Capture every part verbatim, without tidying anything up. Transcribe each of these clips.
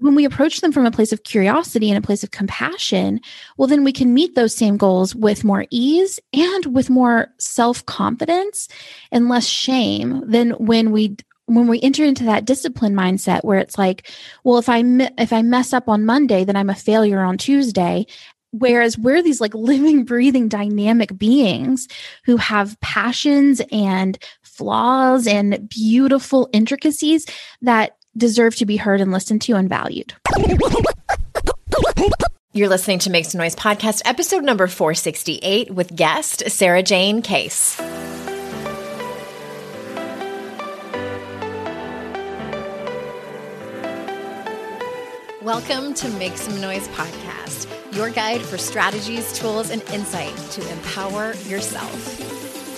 When we approach them from a place of curiosity and a place of compassion, well, then we can meet those same goals with more ease and with more self-confidence and less shame than when we when we enter into that discipline mindset where it's like, well, if I if I mess up on Monday, then I'm a failure on Tuesday. Whereas we're these like living, breathing, dynamic beings who have passions and flaws and beautiful intricacies that deserve to be heard and listened to and valued. You're listening to Make Some Noise Podcast, episode number four sixty-eight with guest Sarajane Case. Welcome to Make Some Noise Podcast, your guide for strategies, tools, and insight to empower yourself.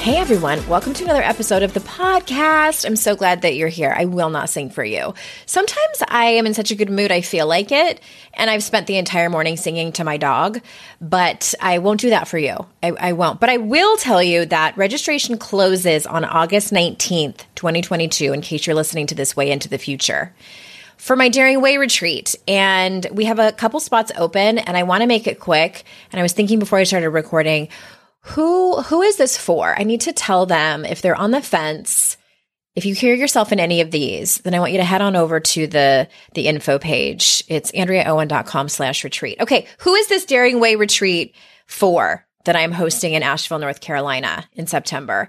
Hey everyone, welcome to another episode of the podcast. I'm so glad that you're here. I will not sing for you. Sometimes I am in such a good mood, I feel like it, and I've spent the entire morning singing to my dog, but I won't do that for you. I, I won't. But I will tell you that registration closes on August nineteenth, twenty twenty-two, in case you're listening to this way into the future, for my Daring Way retreat. And we have a couple spots open, and I want to make it quick. And I was thinking before I started recording, Who who is this for? I need to tell them if they're on the fence. If you hear yourself in any of these, then I want you to head on over to the, the info page. It's andreaowen.com slash retreat. Okay, who is this Daring Way retreat for that I'm hosting in Asheville, North Carolina in September?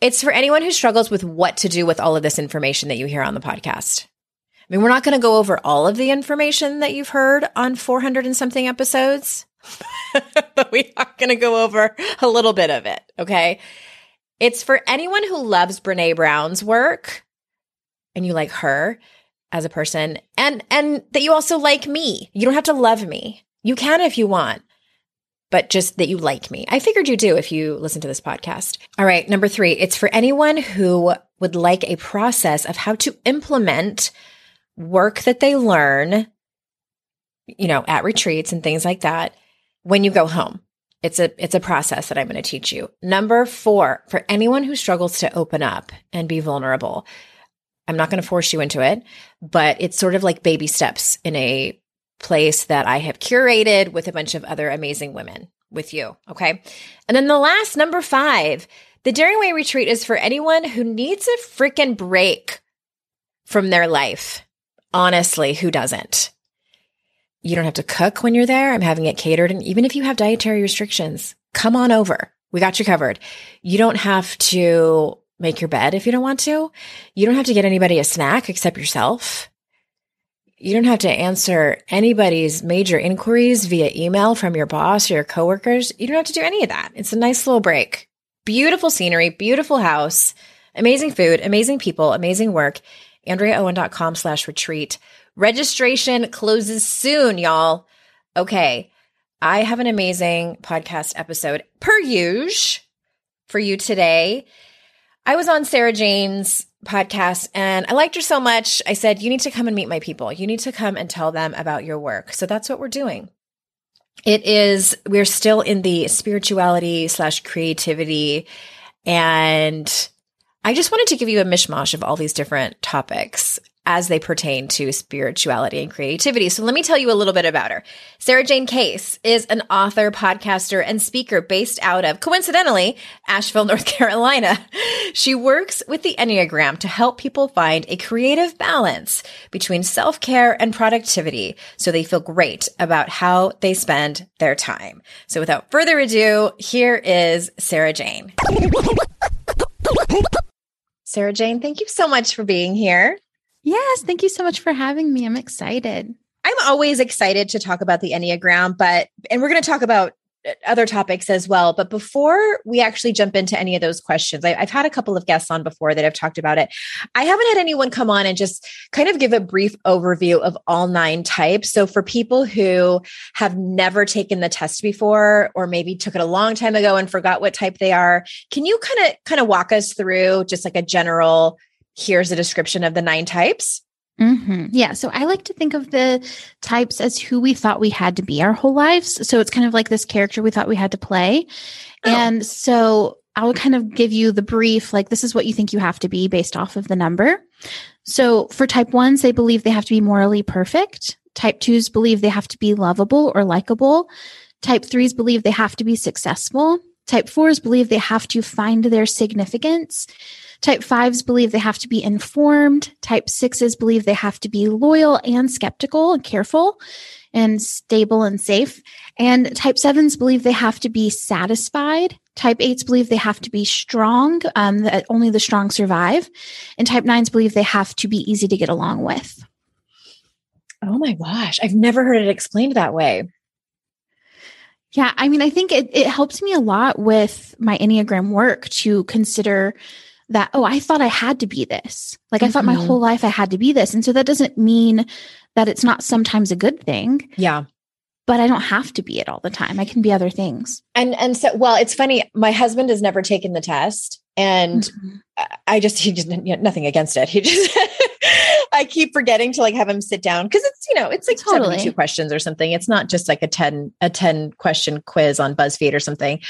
It's for anyone who struggles with what to do with all of this information that you hear on the podcast. I mean, we're not going to go over all of the information that you've heard on four hundred and something episodes. But we are going to go over a little bit of it, okay? It's for anyone who loves Brené Brown's work and you like her as a person, and and that you also like me. You don't have to love me. You can if you want, but just that you like me. I figured you do if you listen to this podcast. All right, number three, it's for anyone who would like a process of how to implement work that they learn, you know, at retreats and things like that. When you go home, it's a it's a process that I'm going to teach you. Number four, for anyone who struggles to open up and be vulnerable, I'm not going to force you into it, but it's sort of like baby steps in a place that I have curated with a bunch of other amazing women with you, okay? And then the last, number five, the Daring Way retreat is for anyone who needs a freaking break from their life. Honestly, who doesn't? You don't have to cook when you're there. I'm having it catered. And even if you have dietary restrictions, come on over. We got you covered. You don't have to make your bed if you don't want to. You don't have to get anybody a snack except yourself. You don't have to answer anybody's major inquiries via email from your boss or your coworkers. You don't have to do any of that. It's a nice little break. Beautiful scenery, beautiful house, amazing food, amazing people, amazing work. AndreaOwen.com slash retreat. Registration closes soon, y'all. Okay, I have an amazing podcast episode per usual for you today. I was on Sarajane's podcast and I liked her so much. I said, you need to come and meet my people. You need to come and tell them about your work. So that's what we're doing. It is, we're still in the spirituality slash creativity. And I just wanted to give you a mishmash of all these different topics as they pertain to spirituality and creativity. So let me tell you a little bit about her. Sarajane Case is an author, podcaster, and speaker based out of, coincidentally, Asheville, North Carolina. She works with the Enneagram to help people find a creative balance between self-care and productivity so they feel great about how they spend their time. So without further ado, here is Sarajane. Sarajane, thank you so much for being here. Yes, thank you so much for having me. I'm excited. I'm always excited to talk about the Enneagram, but and we're going to talk about other topics as well. But before we actually jump into any of those questions, I, I've had a couple of guests on before that have talked about it. I haven't had anyone come on and just kind of give a brief overview of all nine types. So for people who have never taken the test before, or maybe took it a long time ago and forgot what type they are, can you kind of kind of walk us through just like a general, here's a description of the nine types? Mm-hmm. Yeah. So I like to think of the types as who we thought we had to be our whole lives. So it's kind of like this character we thought we had to play. Oh. And so I will kind of give you the brief, like this is what you think you have to be based off of the number. So for type ones, they believe they have to be morally perfect. Type twos believe they have to be lovable or likable. Type threes believe they have to be successful. Type fours believe they have to find their significance. Type fives believe they have to be informed. Type sixes believe they have to be loyal and skeptical and careful and stable and safe. And type sevens believe they have to be satisfied. Type eights believe they have to be strong, um, that only the strong survive. And type nines believe they have to be easy to get along with. Oh my gosh. I've never heard it explained that way. Yeah. I mean, I think it, it helps me a lot with my Enneagram work to consider that, oh, I thought I had to be this. Like mm-hmm. I thought my whole life I had to be this. And so that doesn't mean that it's not sometimes a good thing. Yeah. But I don't have to be it all the time. I can be other things. And and so, well, it's funny. My husband has never taken the test and mm-hmm. I just, he just, you know, nothing against it. He just, I keep forgetting to like have him sit down because it's, you know, it's like totally. seventy-two questions or something. It's not just like a ten, a ten question quiz on BuzzFeed or something.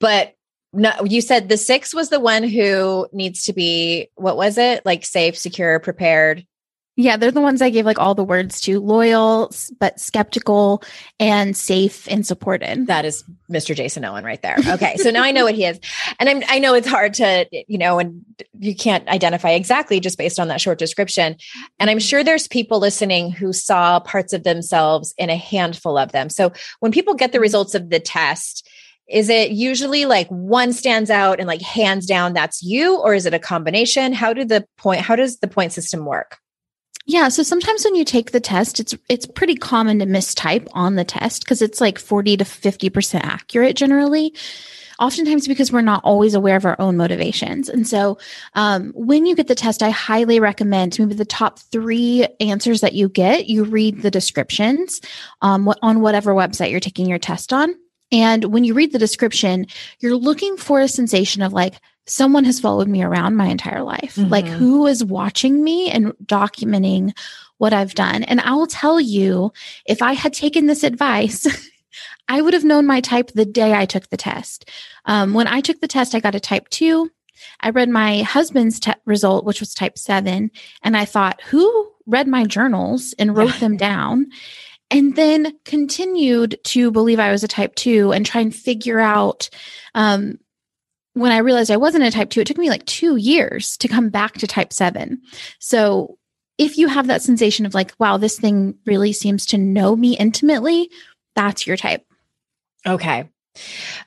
But no, you said the six was the one who needs to be, what was it? Like safe, secure, prepared. Yeah. They're the ones I gave like all the words to: loyal, but skeptical, and safe and supported. That is Mister Jason Owen right there. Okay. So now I know what he is. And I'm, I know it's hard to, you know, and you can't identify exactly just based on that short description. And I'm sure there's people listening who saw parts of themselves in a handful of them. So when people get the results of the test, is it usually like one stands out and like hands down, that's you, or is it a combination? How do the point, how does the point system work? Yeah. So sometimes when you take the test, it's, it's pretty common to mistype on the test because it's like forty to fifty percent accurate generally, oftentimes because we're not always aware of our own motivations. And so um, when you get the test, I highly recommend maybe the top three answers that you get, you read the descriptions um, what, on whatever website you're taking your test on. And when you read the description, you're looking for a sensation of like, someone has followed me around my entire life. Mm-hmm. Like who is watching me and documenting what I've done? And I will tell you, if I had taken this advice, I would have known my type the day I took the test. Um, when I took the test, I got a type two. I read my husband's te- result, which was type seven. And I thought, who read my journals and wrote them down? And then continued to believe I was a type two and try and figure out, um, when I realized I wasn't a type two, it took me like two years to come back to type seven. So if you have that sensation of like, wow, this thing really seems to know me intimately, that's your type. Okay.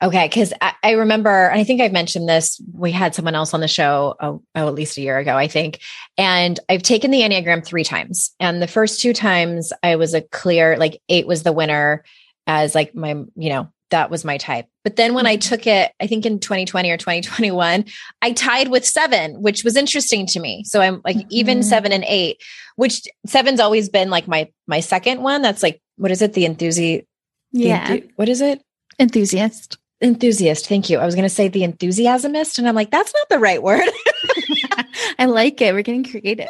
Okay. Cause I, I remember, and I think I've mentioned this, we had someone else on the show, oh, oh, at least a year ago, I think. And I've taken the Enneagram three times. And the first two times I was a clear, like eight was the winner as like my, you know, that was my type. But then when I took it, I think in twenty twenty or twenty twenty-one, I tied with seven, which was interesting to me. So I'm like mm-hmm. even seven and eight, which seven's always been like my, my second one. That's like, what is it? The enthusi. Yeah. The enthu- what is it? Enthusiast. Enthusiast. Thank you. I was going to say the enthusiasmist, and I'm like, that's not the right word. I like it. We're getting creative.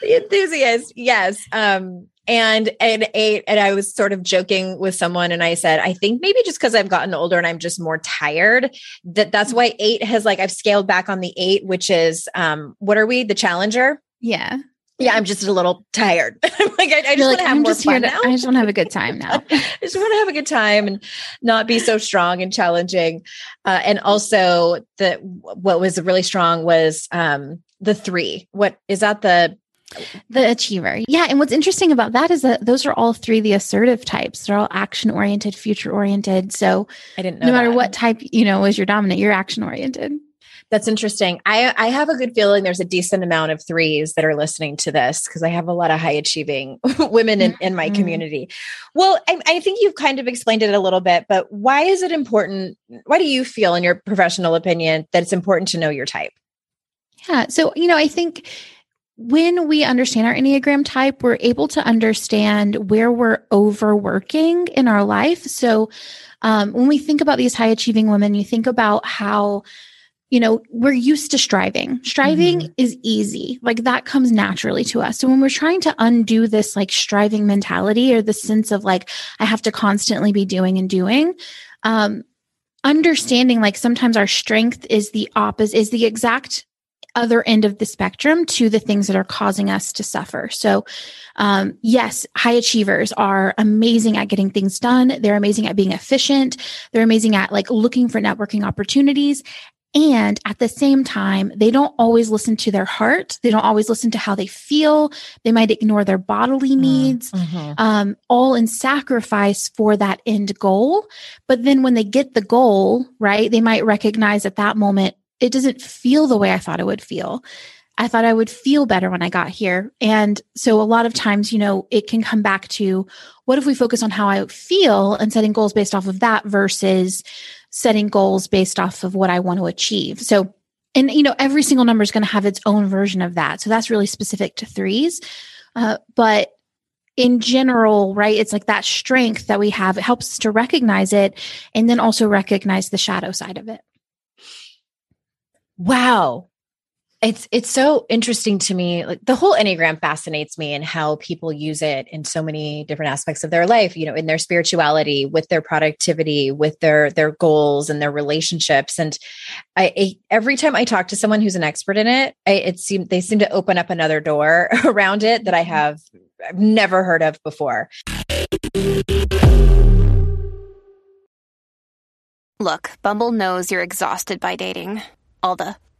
The enthusiast. Yes. Um, and, and eight, and I was sort of joking with someone and I said, I think maybe just because I've gotten older and I'm just more tired, that that's why eight has like, I've scaled back on the eight, which is, um, what are we? The challenger. Yeah. Yeah, I'm just a little tired. I'm like, I, I just like, want to have I'm more fun to, now. I just want to have a good time now. I just want to have a good time and not be so strong and challenging. Uh, and also, the what was really strong was um, the three. What is that? The the achiever. Yeah. And what's interesting about that is that those are all three the assertive types. They're all action oriented, future oriented. So I didn't know. No matter that. What type you know was your dominant, you're action oriented. That's interesting. I, I have a good feeling there's a decent amount of threes that are listening to this because I have a lot of high achieving women in, in my community. Well, I, I think you've kind of explained it a little bit, but why is it important? Why do you feel in your professional opinion that it's important to know your type? Yeah. So, you know, I think when we understand our Enneagram type, we're able to understand where we're overworking in our life. So um, when we think about these high achieving women, you think about how you know, we're used to striving. Striving mm-hmm. is easy. Like that comes naturally to us. So when we're trying to undo this like striving mentality or the sense of like, I have to constantly be doing and doing, um, understanding like sometimes our strength is the opposite, is the exact other end of the spectrum to the things that are causing us to suffer. So um, yes, high achievers are amazing at getting things done. They're amazing at being efficient. They're amazing at like looking for networking opportunities. And at the same time, they don't always listen to their heart. They don't always listen to how they feel. They might ignore their bodily needs, mm-hmm. um, all in sacrifice for that end goal. But then when they get the goal, right, they might recognize at that moment, it doesn't feel the way I thought it would feel. I thought I would feel better when I got here. And so a lot of times, you know, it can come back to what if we focus on how I feel and setting goals based off of that versus setting goals based off of what I want to achieve. So, and you know, every single number is going to have its own version of that. So that's really specific to threes. Uh, but in general, right, it's like that strength that we have, it helps us to recognize it and then also recognize the shadow side of it. Wow. It's it's so interesting to me. Like the whole Enneagram fascinates me and how people use it in so many different aspects of their life, you know, in their spirituality, with their productivity, with their their goals and their relationships. And I, I every time I talk to someone who's an expert in it, I, it seemed they seem to open up another door around it that I have I've never heard of before. Look, Bumble knows you're exhausted by dating. All the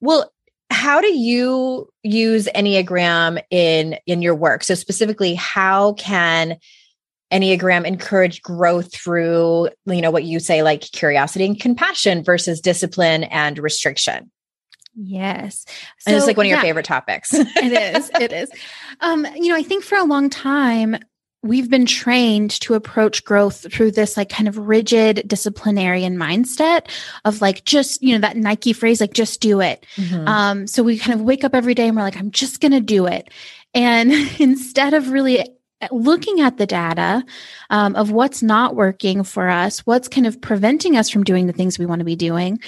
Well, how do you use Enneagram in, in your work? So specifically, how can Enneagram encourage growth through, you know, what you say, like curiosity and compassion versus discipline and restriction? Yes. And so, it's like one of yeah, your favorite topics. It is. It is. Um, you know, I think for a long time, we've been trained to approach growth through this like kind of rigid disciplinarian mindset of like, just, you know, that Nike phrase, like, just do it. Mm-hmm. Um, so we kind of wake up every day and we're like, I'm just going to do it. And instead of really looking at the data um, of what's not working for us, what's kind of preventing us from doing the things we want to be doing,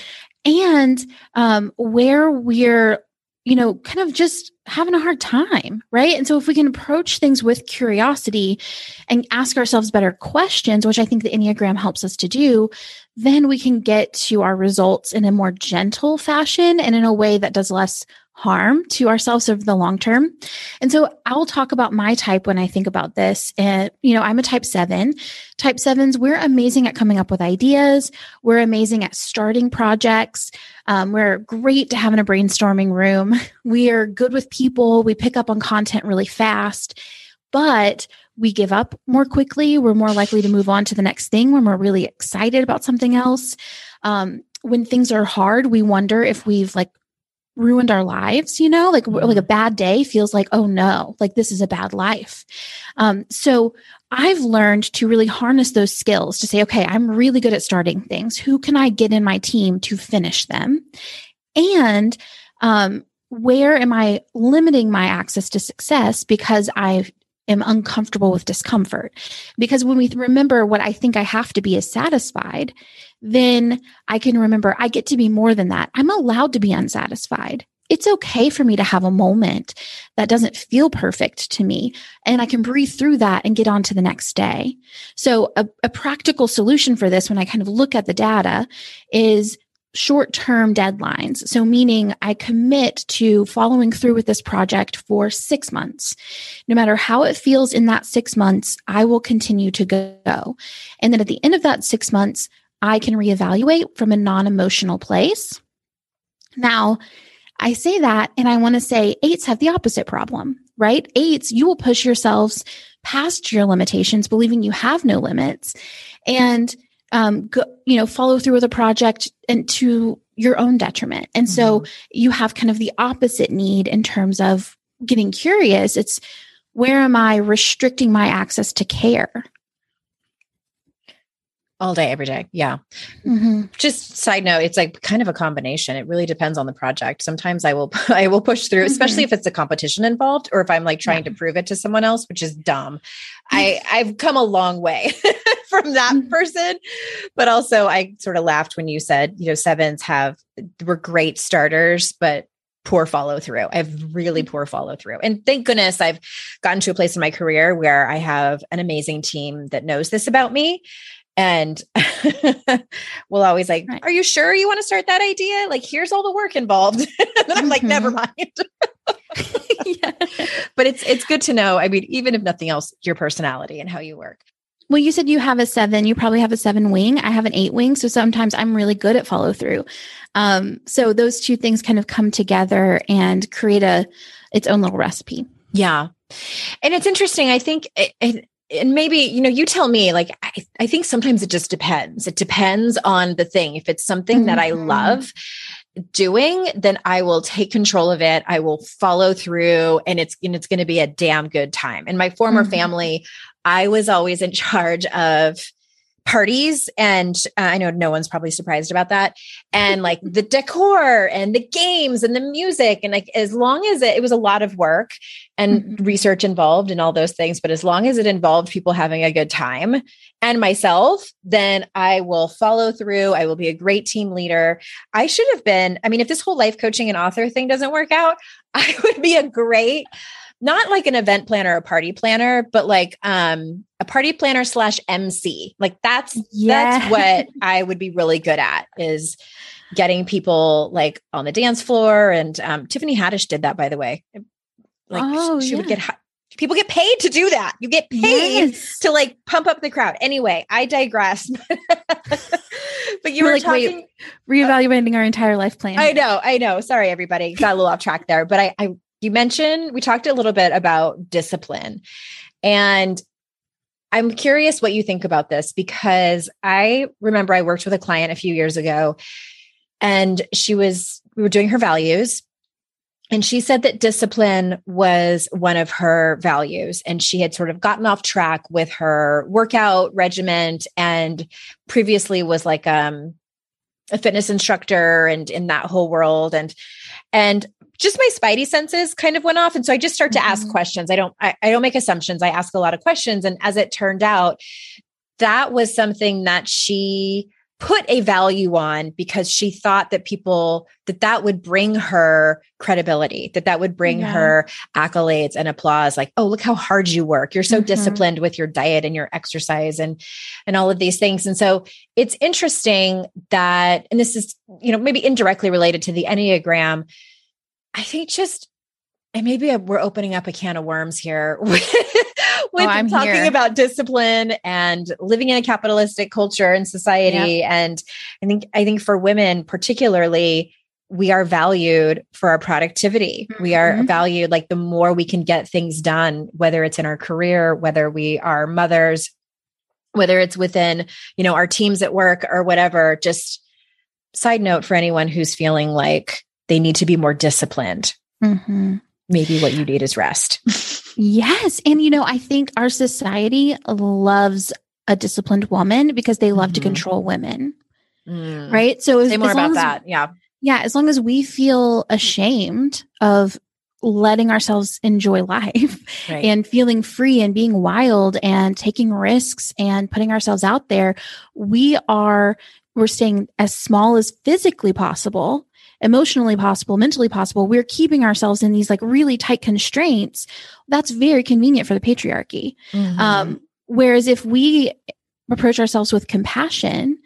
and um, where we're, you know, kind of just having a hard time, right? And so if we can approach things with curiosity and ask ourselves better questions, which I think the Enneagram helps us to do, then we can get to our results in a more gentle fashion and in a way that does less harm to ourselves over the long term. And so I'll talk about my type when I think about this. And, you know, I'm a type seven. Type sevens, we're amazing at coming up with ideas. We're amazing at starting projects. Um, we're great to have in a brainstorming room. We are good with people. We pick up on content really fast, but we give up more quickly. We're more likely to move on to the next thing when we're really excited about something else. Um, when things are hard, we wonder if we've like ruined our lives, you know, like, like a bad day feels like, oh no, like this is a bad life. Um, so I've learned to really harness those skills to say, okay, I'm really good at starting things. Who can I get in my team to finish them? And, um, where am I limiting my access to success because I am uncomfortable with discomfort? Because when we remember what I think I have to be is satisfied, then I can remember I get to be more than that. I'm allowed to be unsatisfied. It's okay for me to have a moment that doesn't feel perfect to me, and I can breathe through that and get on to the next day. So a, a practical solution for this, when I kind of look at the data, is short-term deadlines. So meaning I commit to following through with this project for six months. No matter how it feels in that six months, I will continue to go. And then at the end of that six months, I can reevaluate from a non-emotional place. Now, I say that, and I want to say eights have the opposite problem, right? Eights, you will push yourselves past your limitations, believing you have no limits, and um, go, you know, follow through with a project and to your own detriment. And mm-hmm. so you have kind of the opposite need in terms of getting curious. It's, where am I restricting my access to care? All day, every day. Yeah. Mm-hmm. Just side note, it's like kind of a combination. It really depends on the project. Sometimes I will, I will push through, mm-hmm. especially if it's a competition involved, or if I'm like trying yeah. to prove it to someone else, which is dumb. I I've come a long way from that mm-hmm. person, but also I sort of laughed when you said, you know, sevens have, were great starters, but poor follow through. I have really poor follow through. And thank goodness I've gotten to a place in my career where I have an amazing team that knows this about me. And we'll always like, right. Are you sure you want to start that idea? Like, here's all the work involved. And I'm mm-hmm. like, never mind. yeah. But it's, it's good to know. I mean, even if nothing else, your personality and how you work. Well, you said you have a seven, you probably have a seven wing. I have an eight wing. So sometimes I'm really good at follow through. Um, so those two things kind of come together and create a, its own little recipe. Yeah. And it's interesting. I think it, it And maybe, you know, you tell me, like, I, I think sometimes it just depends. It depends on the thing. If it's something mm-hmm. that I love doing, then I will take control of it. I will follow through, and it's, and it's going to be a damn good time. In my former mm-hmm. family, I was always in charge of parties. And uh, I know no one's probably surprised about that. And like the decor and the games and the music. And like, as long as it, it was a lot of work and mm-hmm. research involved and all those things, but as long as it involved people having a good time and myself, then I will follow through. I will be a great team leader. I should have been, I mean, if this whole life coaching and author thing doesn't work out, I would be a great, not like an event planner, a party planner, but like um, a party planner slash M C. Like that's, yeah. that's what I would be really good at, is getting people like on the dance floor. And um, Tiffany Haddish did that, by the way. Like oh, she yeah. would get, people get paid to do that. You get paid yes. to like pump up the crowd. Anyway, I digress. But you we're were like talking, wait, reevaluating uh, our entire life plan. I know. I know. Sorry, everybody. Got a little off track there, but I, I, you mentioned, we talked a little bit about discipline, and I'm curious what you think about this, because I remember I worked with a client a few years ago, and she was, we were doing her values, And she said that discipline was one of her values, and she had sort of gotten off track with her workout regimen, and previously was like um, a fitness instructor and in that whole world. And, and just my spidey senses kind of went off. And so I just start to ask mm-hmm. questions. I don't, I, I don't make assumptions. I ask a lot of questions. And as it turned out, that was something that she put a value on because she thought that people, that that would bring her credibility, that that would bring yeah. her accolades and applause. Like, oh, look how hard you work. You're so mm-hmm. disciplined with your diet and your exercise and, and all of these things. And so it's interesting that, and this is, you know, maybe indirectly related to the Enneagram. I think just, and maybe we're opening up a can of worms here with, with oh, talking here. about discipline and living in a capitalistic culture and society. Yeah. And I think, I think for women particularly, we are valued for our productivity. Mm-hmm. We are valued, like the more we can get things done, whether it's in our career, whether we are mothers, whether it's within, you know, our teams at work or whatever. Just side note for anyone who's feeling like they need to be more disciplined. Mm-hmm. Maybe what you need is rest. Yes. And, you know, I think our society loves a disciplined woman because they love mm-hmm. to control women. Mm. Right. So say as, more as about that. Yeah. Yeah. As long as we feel ashamed of letting ourselves enjoy life right. and feeling free and being wild and taking risks and putting ourselves out there, we are, we're staying as small as physically possible, emotionally possible, mentally possible. We're keeping ourselves in these like really tight constraints. That's very convenient for the patriarchy. Mm-hmm. Um, whereas if we approach ourselves with compassion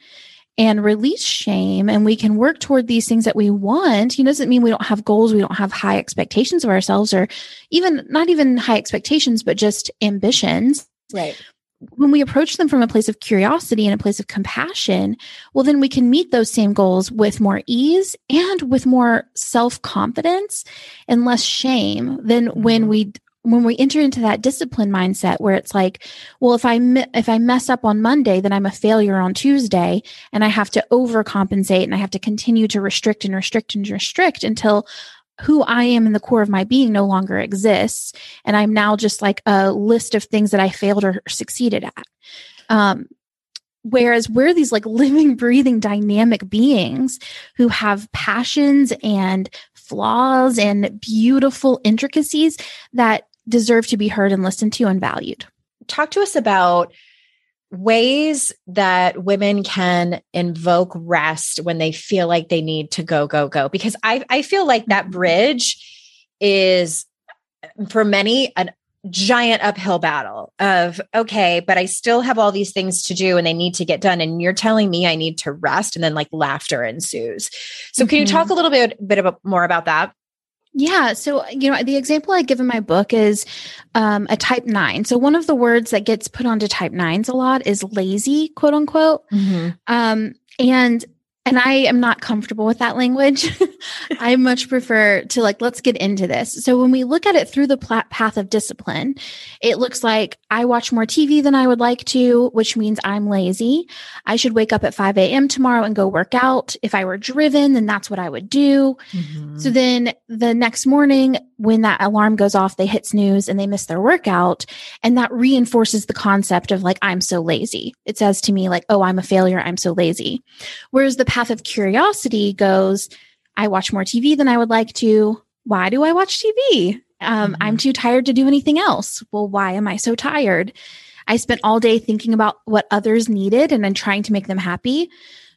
and release shame, and we can work toward these things that we want, you know, doesn't mean we don't have goals. We don't have high expectations of ourselves, or even not even high expectations, but just ambitions. Right. When we approach them from a place of curiosity and a place of compassion, well, then we can meet those same goals with more ease and with more self-confidence and less shame than when we, when we enter into that discipline mindset where it's like, well, if I, me- if I mess up on Monday, then I'm a failure on Tuesday, and I have to overcompensate, and I have to continue to restrict and restrict and restrict until who I am in the core of my being no longer exists. And I'm now just like a list of things that I failed or succeeded at. Um, whereas we're these like living, breathing, dynamic beings who have passions and flaws and beautiful intricacies that deserve to be heard and listened to and valued. Talk to us about ways that women can invoke rest when they feel like they need to go, go, go. Because I, I feel like that bridge is, for many, a giant uphill battle of, okay, but I still have all these things to do and they need to get done. And you're telling me I need to rest. And then like laughter ensues. So mm-hmm. can you talk a little bit, bit about, more about that? Yeah. So, you know, the example I give in my book is um, a type nine. So one of the words that gets put onto type nines a lot is lazy, quote unquote. Mm-hmm. Um, and, and I am not comfortable with that language. I much prefer to like, let's get into this. So when we look at it through the pl- path of discipline, it looks like I watch more T V than I would like to, which means I'm lazy. I should wake up at five a.m. tomorrow and go work out. If I were driven, then that's what I would do. Mm-hmm. So then the next morning when that alarm goes off, they hit snooze and they miss their workout. And that reinforces the concept of like, I'm so lazy. It says to me like, oh, I'm a failure. I'm so lazy. Whereas the path of curiosity goes, I watch more T V than I would like to. Why do I watch T V? Um, mm-hmm. I'm too tired to do anything else. Well, why am I so tired? I spent all day thinking about what others needed and then trying to make them happy.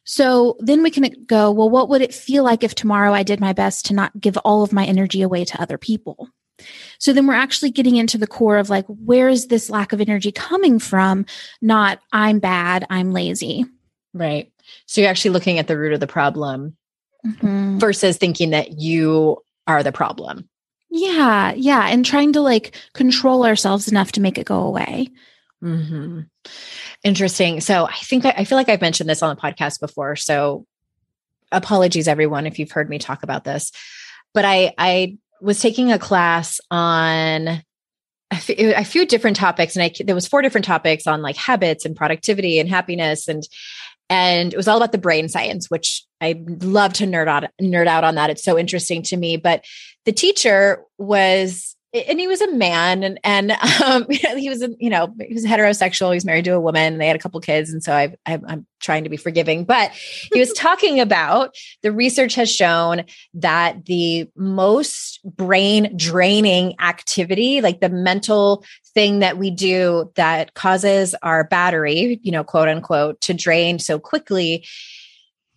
So then we can go, well, what would it feel like if tomorrow I did my best to not give all of my energy away to other people? So then we're actually getting into the core of like, where is this lack of energy coming from? Not I'm bad, I'm lazy. Right. So you're actually looking at the root of the problem mm-hmm. versus thinking that you are the problem. Yeah. Yeah. And trying to like control ourselves enough to make it go away. Mm-hmm. Interesting. So I think I, I feel like I've mentioned this on the podcast before. So apologies everyone, if you've heard me talk about this, but I, I was taking a class on a, f- a few different topics and I, there was four different topics on like habits and productivity and happiness. And And it was all about the brain science, which I love to nerd out, nerd out on that. It's so interesting to me. But the teacher was, and he was a man, and, and um, he was, you know, he was heterosexual. He was married to a woman and they had a couple kids. And so I, I, I'm trying to be forgiving, but he was talking about the research has shown that the most brain draining activity, like the mental thing that we do that causes our battery, you know, quote unquote, to drain so quickly,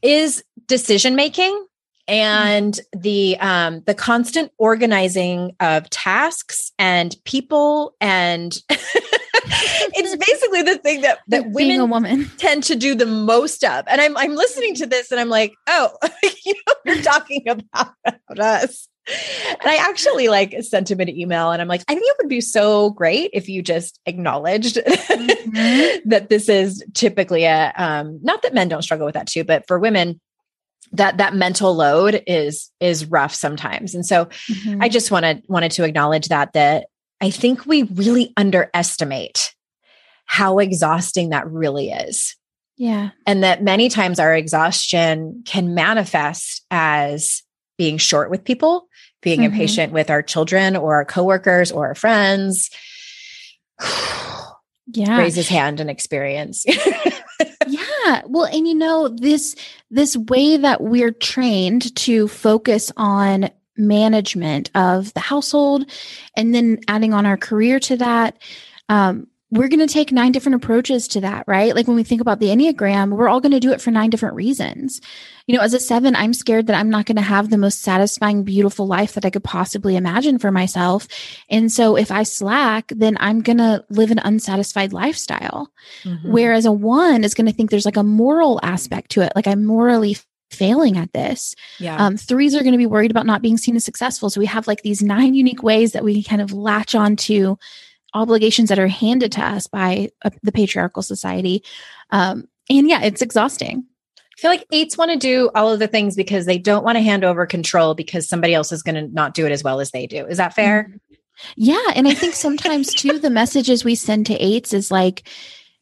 is decision-making. And the um, the constant organizing of tasks and people, and it's basically the thing that, that like women a woman. tend to do the most of. And I'm I'm listening to this and I'm like, oh, you know, you're talking about, about us. And I actually like sent him an email and I'm like, I think it would be so great if you just acknowledged mm-hmm. that this is typically a, um, not that men don't struggle with that too, but for women, that, that mental load is, is rough sometimes. And so mm-hmm. I just wanted, wanted to acknowledge that, that I think we really underestimate how exhausting that really is. Yeah. And that many times our exhaustion can manifest as being short with people, being mm-hmm. impatient with our children or our coworkers or our friends. Yeah. Raise his hand and experience. Yeah. Well, and you know, this, this way that we're trained to focus on management of the household and then adding on our career to that, um, we're going to take nine different approaches to that, right? Like when we think about the Enneagram, we're all going to do it for nine different reasons. You know, as a seven, I'm scared that I'm not going to have the most satisfying, beautiful life that I could possibly imagine for myself. And so if I slack, then I'm going to live an unsatisfied lifestyle. Mm-hmm. Whereas a one is going to think there's like a moral aspect to it. Like I'm morally failing at this. Yeah. Um, threes are going to be worried about not being seen as successful. So we have like these nine unique ways that we kind of latch onto obligations that are handed to us by uh, the patriarchal society. Um, and yeah, it's exhausting. I feel like eights want to do all of the things because they don't want to hand over control because somebody else is going to not do it as well as they do. Is that fair? Mm-hmm. Yeah. And I think sometimes too, the messages we send to eights is like,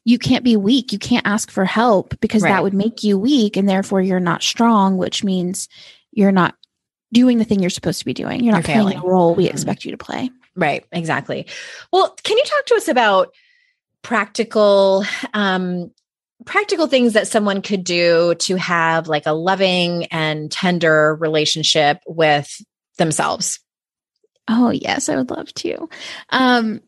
you can't be weak. You can't ask for help because right. that would make you weak. And therefore you're not strong, which means you're not doing the thing you're supposed to be doing. You're not you're playing the role we mm-hmm. expect you to play. Right. Exactly. Well, can you talk to us about practical, um, practical things that someone could do to have like a loving and tender relationship with themselves? Oh, yes. I would love to. Um,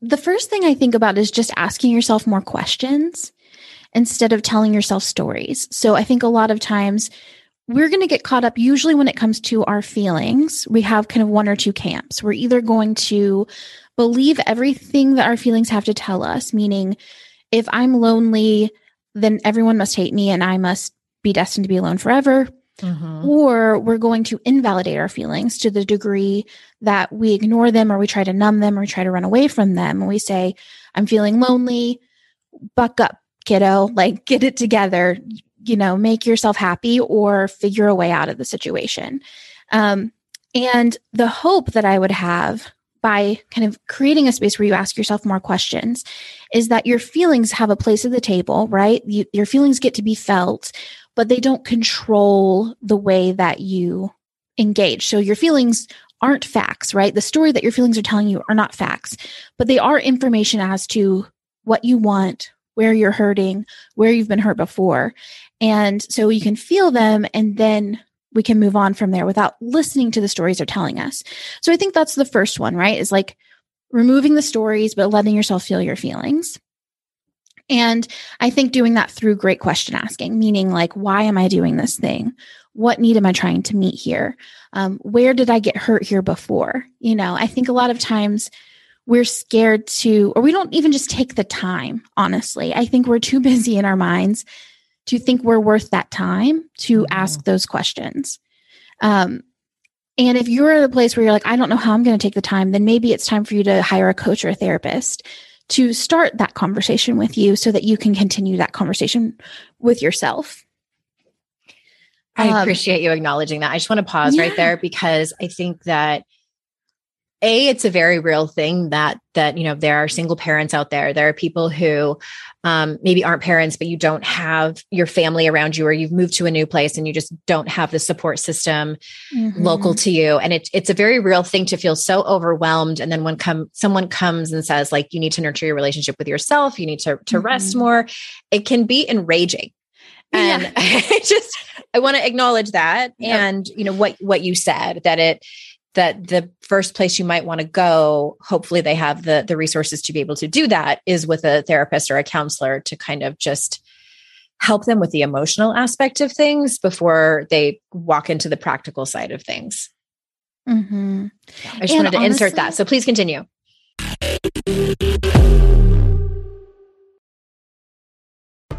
the first thing I think about is just asking yourself more questions instead of telling yourself stories. So I think a lot of times we're going to get caught up. Usually when it comes to our feelings, we have kind of one or two camps. We're either going to believe everything that our feelings have to tell us, meaning if I'm lonely, then everyone must hate me and I must be destined to be alone forever. Mm-hmm. Or we're going to invalidate our feelings to the degree that we ignore them or we try to numb them or we try to run away from them. And we say, I'm feeling lonely, buck up, kiddo, like get it together, you know, make yourself happy or figure a way out of the situation. Um, and the hope that I would have by kind of creating a space where you ask yourself more questions is that your feelings have a place at the table, right? You, your feelings get to be felt, but they don't control the way that you engage. So your feelings aren't facts, right? The story that your feelings are telling you are not facts, but they are information as to what you want, where you're hurting, where you've been hurt before. And so you can feel them and then we can move on from there without listening to the stories they're telling us. So I think that's the first one, right? Is like removing the stories, but letting yourself feel your feelings. And I think doing that through great question asking, meaning like, why am I doing this thing? What need am I trying to meet here? Um, where did I get hurt here before? You know, I think a lot of times we're scared to, or we don't even just take the time, honestly. I think we're too busy in our minds to think we're worth that time to mm-hmm. ask those questions. Um, and if you're at a place where you're like, I don't know how I'm going to take the time, then maybe it's time for you to hire a coach or a therapist to start that conversation with you so that you can continue that conversation with yourself. Um, I appreciate you acknowledging that. I just want to pause yeah. right there because I think that A, it's a very real thing that, that, you know, there are single parents out there. There are people who um, maybe aren't parents, but you don't have your family around you, or you've moved to a new place and you just don't have the support system mm-hmm. local to you. And it, it's a very real thing to feel so overwhelmed. And then when come, someone comes and says, like, you need to nurture your relationship with yourself, you need to, to mm-hmm. rest more, it can be enraging. And yeah. I just, I want to acknowledge that. Yep. And, you know, what, what you said, that it, that the first place you might want to go, hopefully they have the the resources to be able to do that, is with a therapist or a counselor to kind of just help them with the emotional aspect of things before they walk into the practical side of things. Mm-hmm. Yeah, I just and wanted to honestly, insert that. So please continue.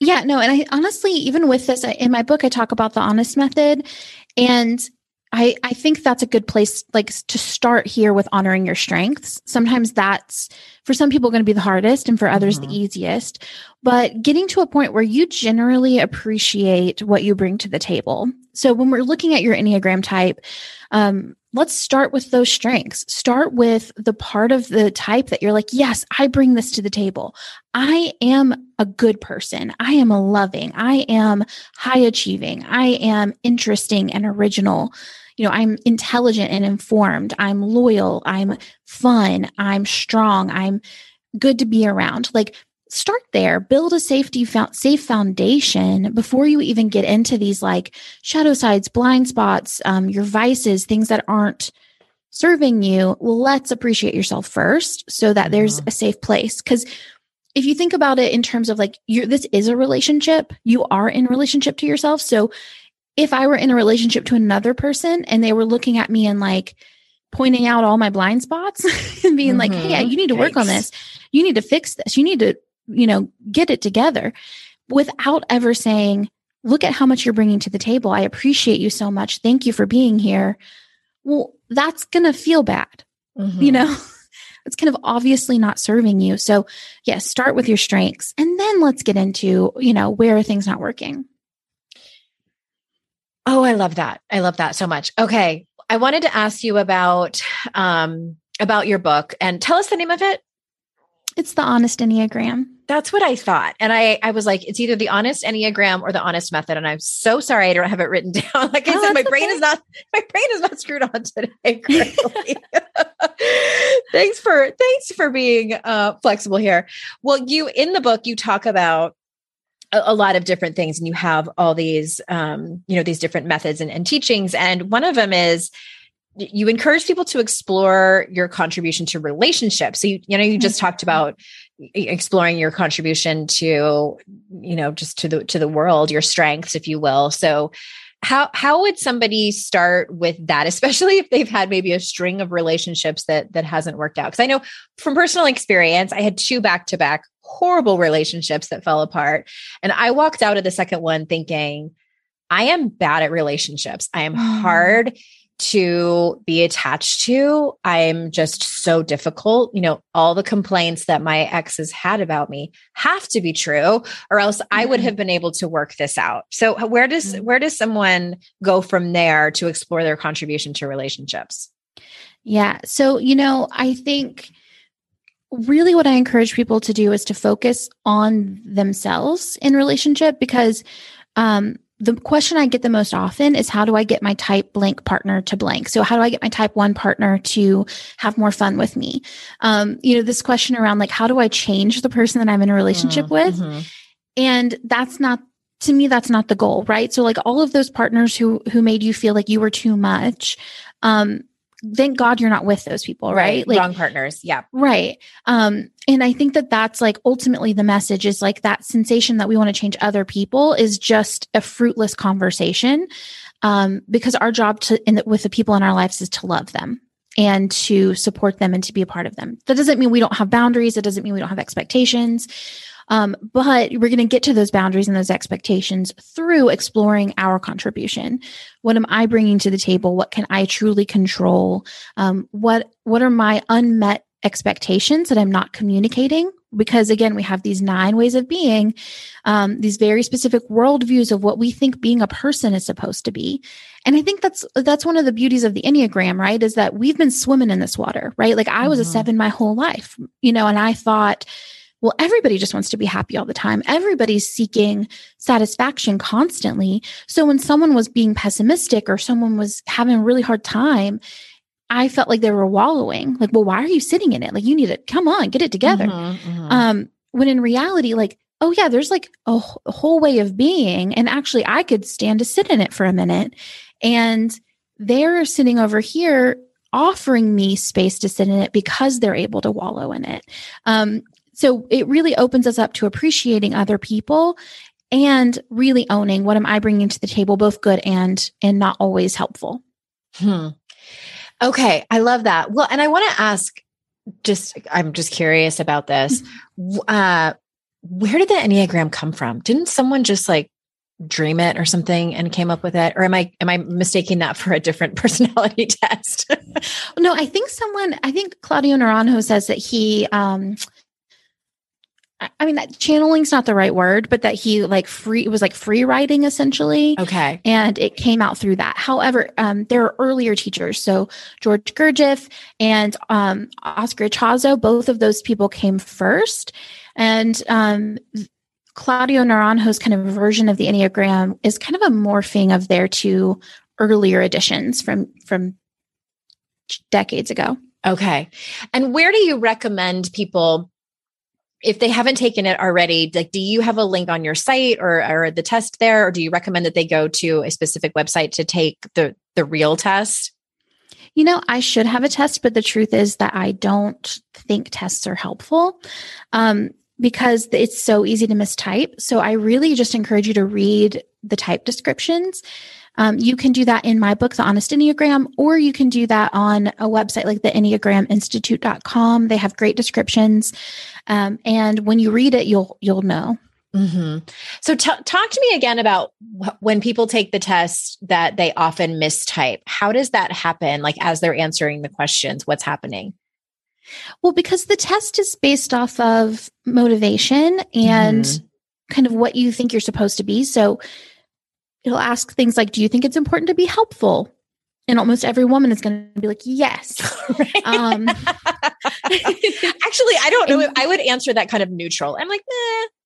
Yeah, no. And I honestly, even with this, in my book, I talk about the honest method. And I, I think that's a good place, like, to start here with honoring your strengths. Sometimes that's, for some people, going to be the hardest, and for others, mm-hmm. the easiest. But getting to a point where you generally appreciate what you bring to the table. So when we're looking at your Enneagram type, um, let's start with those strengths. Start with the part of the type that you're like, yes, I bring this to the table. I am a good person. I am a loving. I am high achieving. I am interesting and original. You know, I'm intelligent and informed. I'm loyal. I'm fun. I'm strong. I'm good to be around. Like, start there, build a safety, safe foundation before you even get into these, like, shadow sides, blind spots, um, your vices, things that aren't serving you. Let's appreciate yourself first so that there's a safe place. Because if you think about it in terms of, like, you're, this is a relationship, you are in relationship to yourself. So if I were in a relationship to another person and they were looking at me and, like, pointing out all my blind spots and being mm-hmm. like, hey, you need to work Yikes. on this. You need to fix this. You need to, you know, get it together, without ever saying, look at how much you're bringing to the table. I appreciate you so much. Thank you for being here. Well, that's going to feel bad. Mm-hmm. You know, it's kind of obviously not serving you. So yes, yeah, start with your strengths, and then let's get into, you know, where are things not working? Oh, I love that. I love that so much. Okay. I wanted to ask you about, um, about your book, and tell us the name of it. It's The Honest Enneagram. That's what I thought. And I, I was like, it's either The Honest Enneagram or The Honest Method. And I'm so sorry I don't have it written down. Like I oh, said, my okay. brain is not, my brain is not screwed on today. thanks for, thanks for being uh, flexible here. Well, you, in the book, you talk about a, a lot of different things, and you have all these, um, you know, these different methods and, and teachings. And one of them is, you encourage people to explore your contribution to relationships. So, you, you know, you just talked about exploring your contribution to, you know, just to the, to the world, your strengths, if you will. So how, how would somebody start with that, especially if they've had maybe a string of relationships that, that hasn't worked out? Cause I know from personal experience, I had two back-to-back horrible relationships that fell apart. And I walked out of the second one thinking, I am bad at relationships. I am hard to be attached to. I'm just so difficult. You know, all the complaints that my exes had about me have to be true, or else I would have been able to work this out. So where does, where does someone go from there to explore their contribution to relationships? Yeah. So, you know, I think really what I encourage people to do is to focus on themselves in relationship, because, um, the question I get the most often is, how do I get my type blank partner to blank? So how do I get my type one partner to have more fun with me? Um, you know, this question around like, how do I change the person that I'm in a relationship mm-hmm. with? And that's not, to me, that's not the goal, right? So like all of those partners who, who made you feel like you were too much, um, thank God you're not with those people, right? right? Like, wrong partners. Yeah. Right. Um, and I think that that's like ultimately the message is like that sensation that we want to change other people is just a fruitless conversation. Um, because our job to in the, with the people in our lives is to love them and to support them and to be a part of them. That doesn't mean we don't have boundaries. It doesn't mean we don't have expectations. Um, but we're going to get to those boundaries and those expectations through exploring our contribution. What am I bringing to the table? What can I truly control? Um, what, what are my unmet expectations that I'm not communicating? Because again, we have these nine ways of being, um, these very specific worldviews of what we think being a person is supposed to be. And I think that's, that's one of the beauties of the Enneagram, right? Is that we've been swimming in this water, right? Like I was mm-hmm. a seven my whole life, you know, and I thought, well, everybody just wants to be happy all the time. Everybody's seeking satisfaction constantly. So when someone was being pessimistic or someone was having a really hard time, I felt like they were wallowing. Like, well, why are you sitting in it? Like, you need to come on, get it together. Mm-hmm, mm-hmm. Um, when in reality, like, oh yeah, there's like a, a whole way of being. And actually I could stand to sit in it for a minute. And they're sitting over here offering me space to sit in it because they're able to wallow in it. Um, So it really opens us up to appreciating other people and really owning what am I bringing to the table, both good and, and not always helpful. Hmm. Okay. I love that. Well, and I want to ask just, I'm just curious about this. Uh, where did the Enneagram come from? Didn't someone just like dream it or something and came up with it? Or am I, am I mistaking that for a different personality test? No, I think someone, I think Claudio Naranjo says that he, um, I mean, that channeling's not the right word, but that he like free, it was like free writing essentially. Okay. And it came out through that. However, um, there are earlier teachers. So George Gurdjieff and um, Oscar Ichazo, both of those people came first. And um, Claudio Naranjo's kind of version of the Enneagram is kind of a morphing of their two earlier editions from, from decades ago. Okay. And where do you recommend people, if they haven't taken it already, like, do you have a link on your site or, or the test there, or do you recommend that they go to a specific website to take the, the real test? You know, I should have a test, but the truth is that I don't think tests are helpful um, because it's so easy to mistype. So I really just encourage you to read the type descriptions. Um, you can do that in my book, The Honest Enneagram, or you can do that on a website like the enneagram institute dot com. They have great descriptions. Um, and when you read it, you'll, you'll know. Mm-hmm. So t- talk to me again about wh- when people take the test that they often mistype. How does that happen? Like as they're answering the questions, what's happening? Well, because the test is based off of motivation and mm. kind of what you think you're supposed to be. So it'll ask things like, do you think it's important to be helpful? And almost every woman is going to be like, yes. Right? Um, Actually, I don't know. And, if I would answer that kind of neutral. I'm like,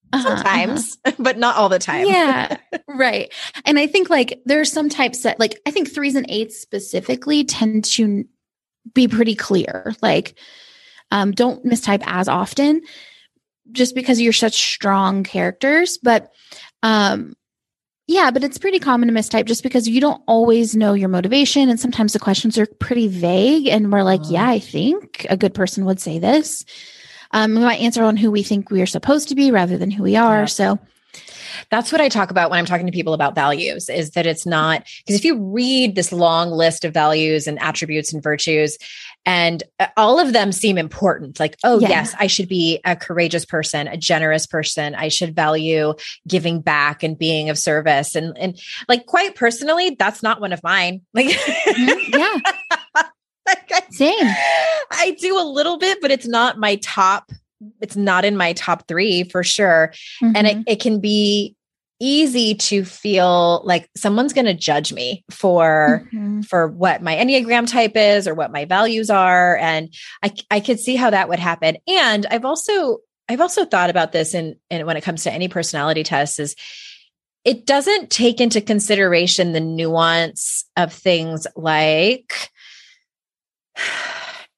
eh, sometimes, uh-huh. but not all the time. Yeah, right. And I think like there are some types that like, I think threes and eights specifically tend to be pretty clear. Like um, don't mistype as often just because you're such strong characters. But um Yeah, but it's pretty common to mistype just because you don't always know your motivation. And sometimes the questions are pretty vague and we're like, oh. yeah, I think a good person would say this. Um, we might answer on who we think we are supposed to be rather than who we are. Yeah. So That's what I talk about when I'm talking to people about values, is that it's not, because if you read this long list of values and attributes and virtues, and all of them seem important, like, oh, yeah. yes, I should be a courageous person, a generous person. I should value giving back and being of service. And, and like, quite personally, that's not one of mine. Like, mm-hmm. yeah. Like I, Same. I do a little bit, but it's not my top. It's not in my top three for sure. Mm-hmm. And it, it can be easy to feel like someone's going to judge me for, mm-hmm. for what my Enneagram type is or what my values are. And I, I could see how that would happen. And I've also, I've also thought about this in, in when it comes to any personality tests, is it doesn't take into consideration the nuance of things like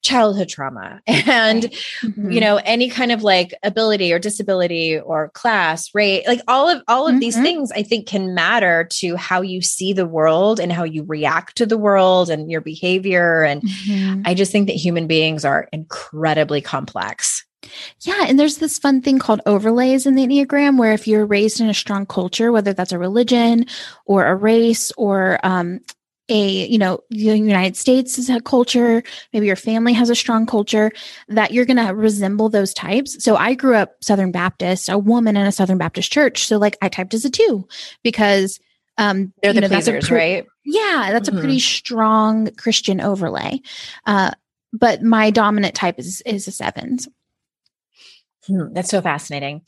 childhood trauma and, mm-hmm. you know, any kind of like ability or disability or class, race, like all of, all of mm-hmm. these things I think can matter to how you see the world and how you react to the world and your behavior. And mm-hmm. I just think that human beings are incredibly complex. Yeah. And there's this fun thing called overlays in the Enneagram, where if you're raised in a strong culture, whether that's a religion or a race or, um, a, you know, the United States is a culture, maybe your family has a strong culture, that you're going to resemble those types. So I grew up Southern Baptist, a woman in a Southern Baptist church. So like I typed as a two because um, they're the know, pleasers, that's a pre- right? Yeah. That's mm-hmm. a pretty strong Christian overlay. Uh, but my dominant type is, is a sevens. Hmm, that's so fascinating.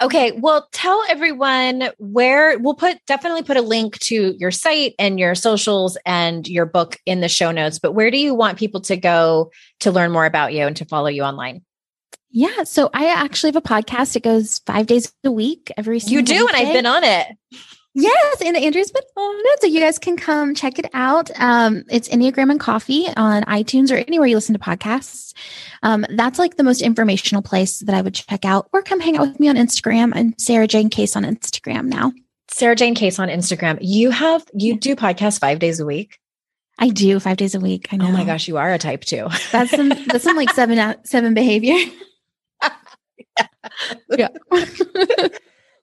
Okay. Well, tell everyone where we'll put, definitely put a link to your site and your socials and your book in the show notes, but where do you want people to go to learn more about you and to follow you online? Yeah. So I actually have a podcast. It goes five days a week. Every single You do. Day. And I've been on it. Yes. And Andrea's been on it. So you guys can come check it out. Um, it's Enneagram and Coffee on iTunes or anywhere you listen to podcasts. Um, that's like the most informational place that I would check out, or come hang out with me on Instagram. I'm Sarajane Case on Instagram now. Sarajane Case on Instagram. You have, you do podcasts five days a week. I do five days a week. I know. Oh my gosh. You are a type two. That's some, that's some like seven, seven behavior. Yeah. Yeah.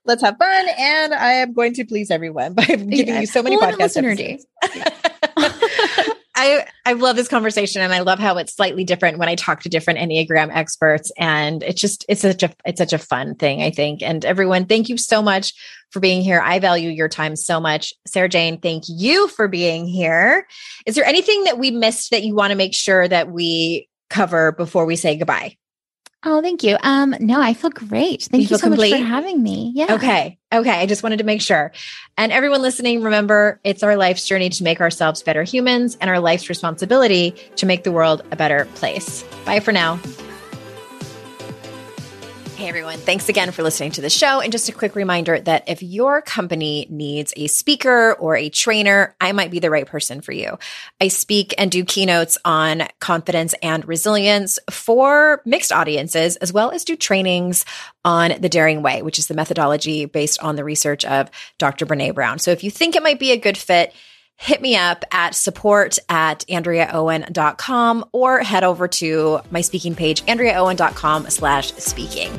Let's have fun. And I am going to please everyone by giving yes. you so many well, podcast episodes. Yeah. I, I love this conversation, and I love how it's slightly different when I talk to different Enneagram experts. And it's just, it's such a, it's such a fun thing, I think. And everyone, thank you so much for being here. I value your time so much. Sarajane, thank you for being here. Is there anything that we missed that you want to make sure that we cover before we say goodbye? Oh, thank you. Um, no, I feel great. Thank you, you so complete? much for having me. Yeah. Okay. Okay. I just wanted to make sure. And everyone listening, remember, it's our life's journey to make ourselves better humans and our life's responsibility to make the world a better place. Bye for now. Hey, everyone. Thanks again for listening to the show. And just a quick reminder that if your company needs a speaker or a trainer, I might be the right person for you. I speak and do keynotes on confidence and resilience for mixed audiences, as well as do trainings on the Daring Way, which is the methodology based on the research of Doctor Brené Brown. So if you think it might be a good fit, hit me up at support at andrea owen dot com, or head over to my speaking page, andreaowen.com slash speaking.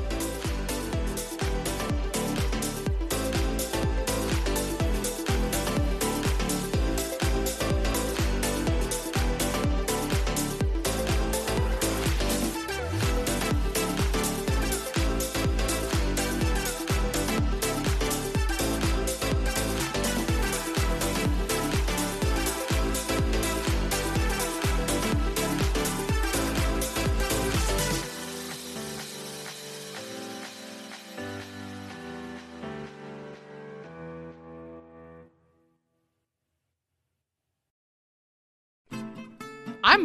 I'm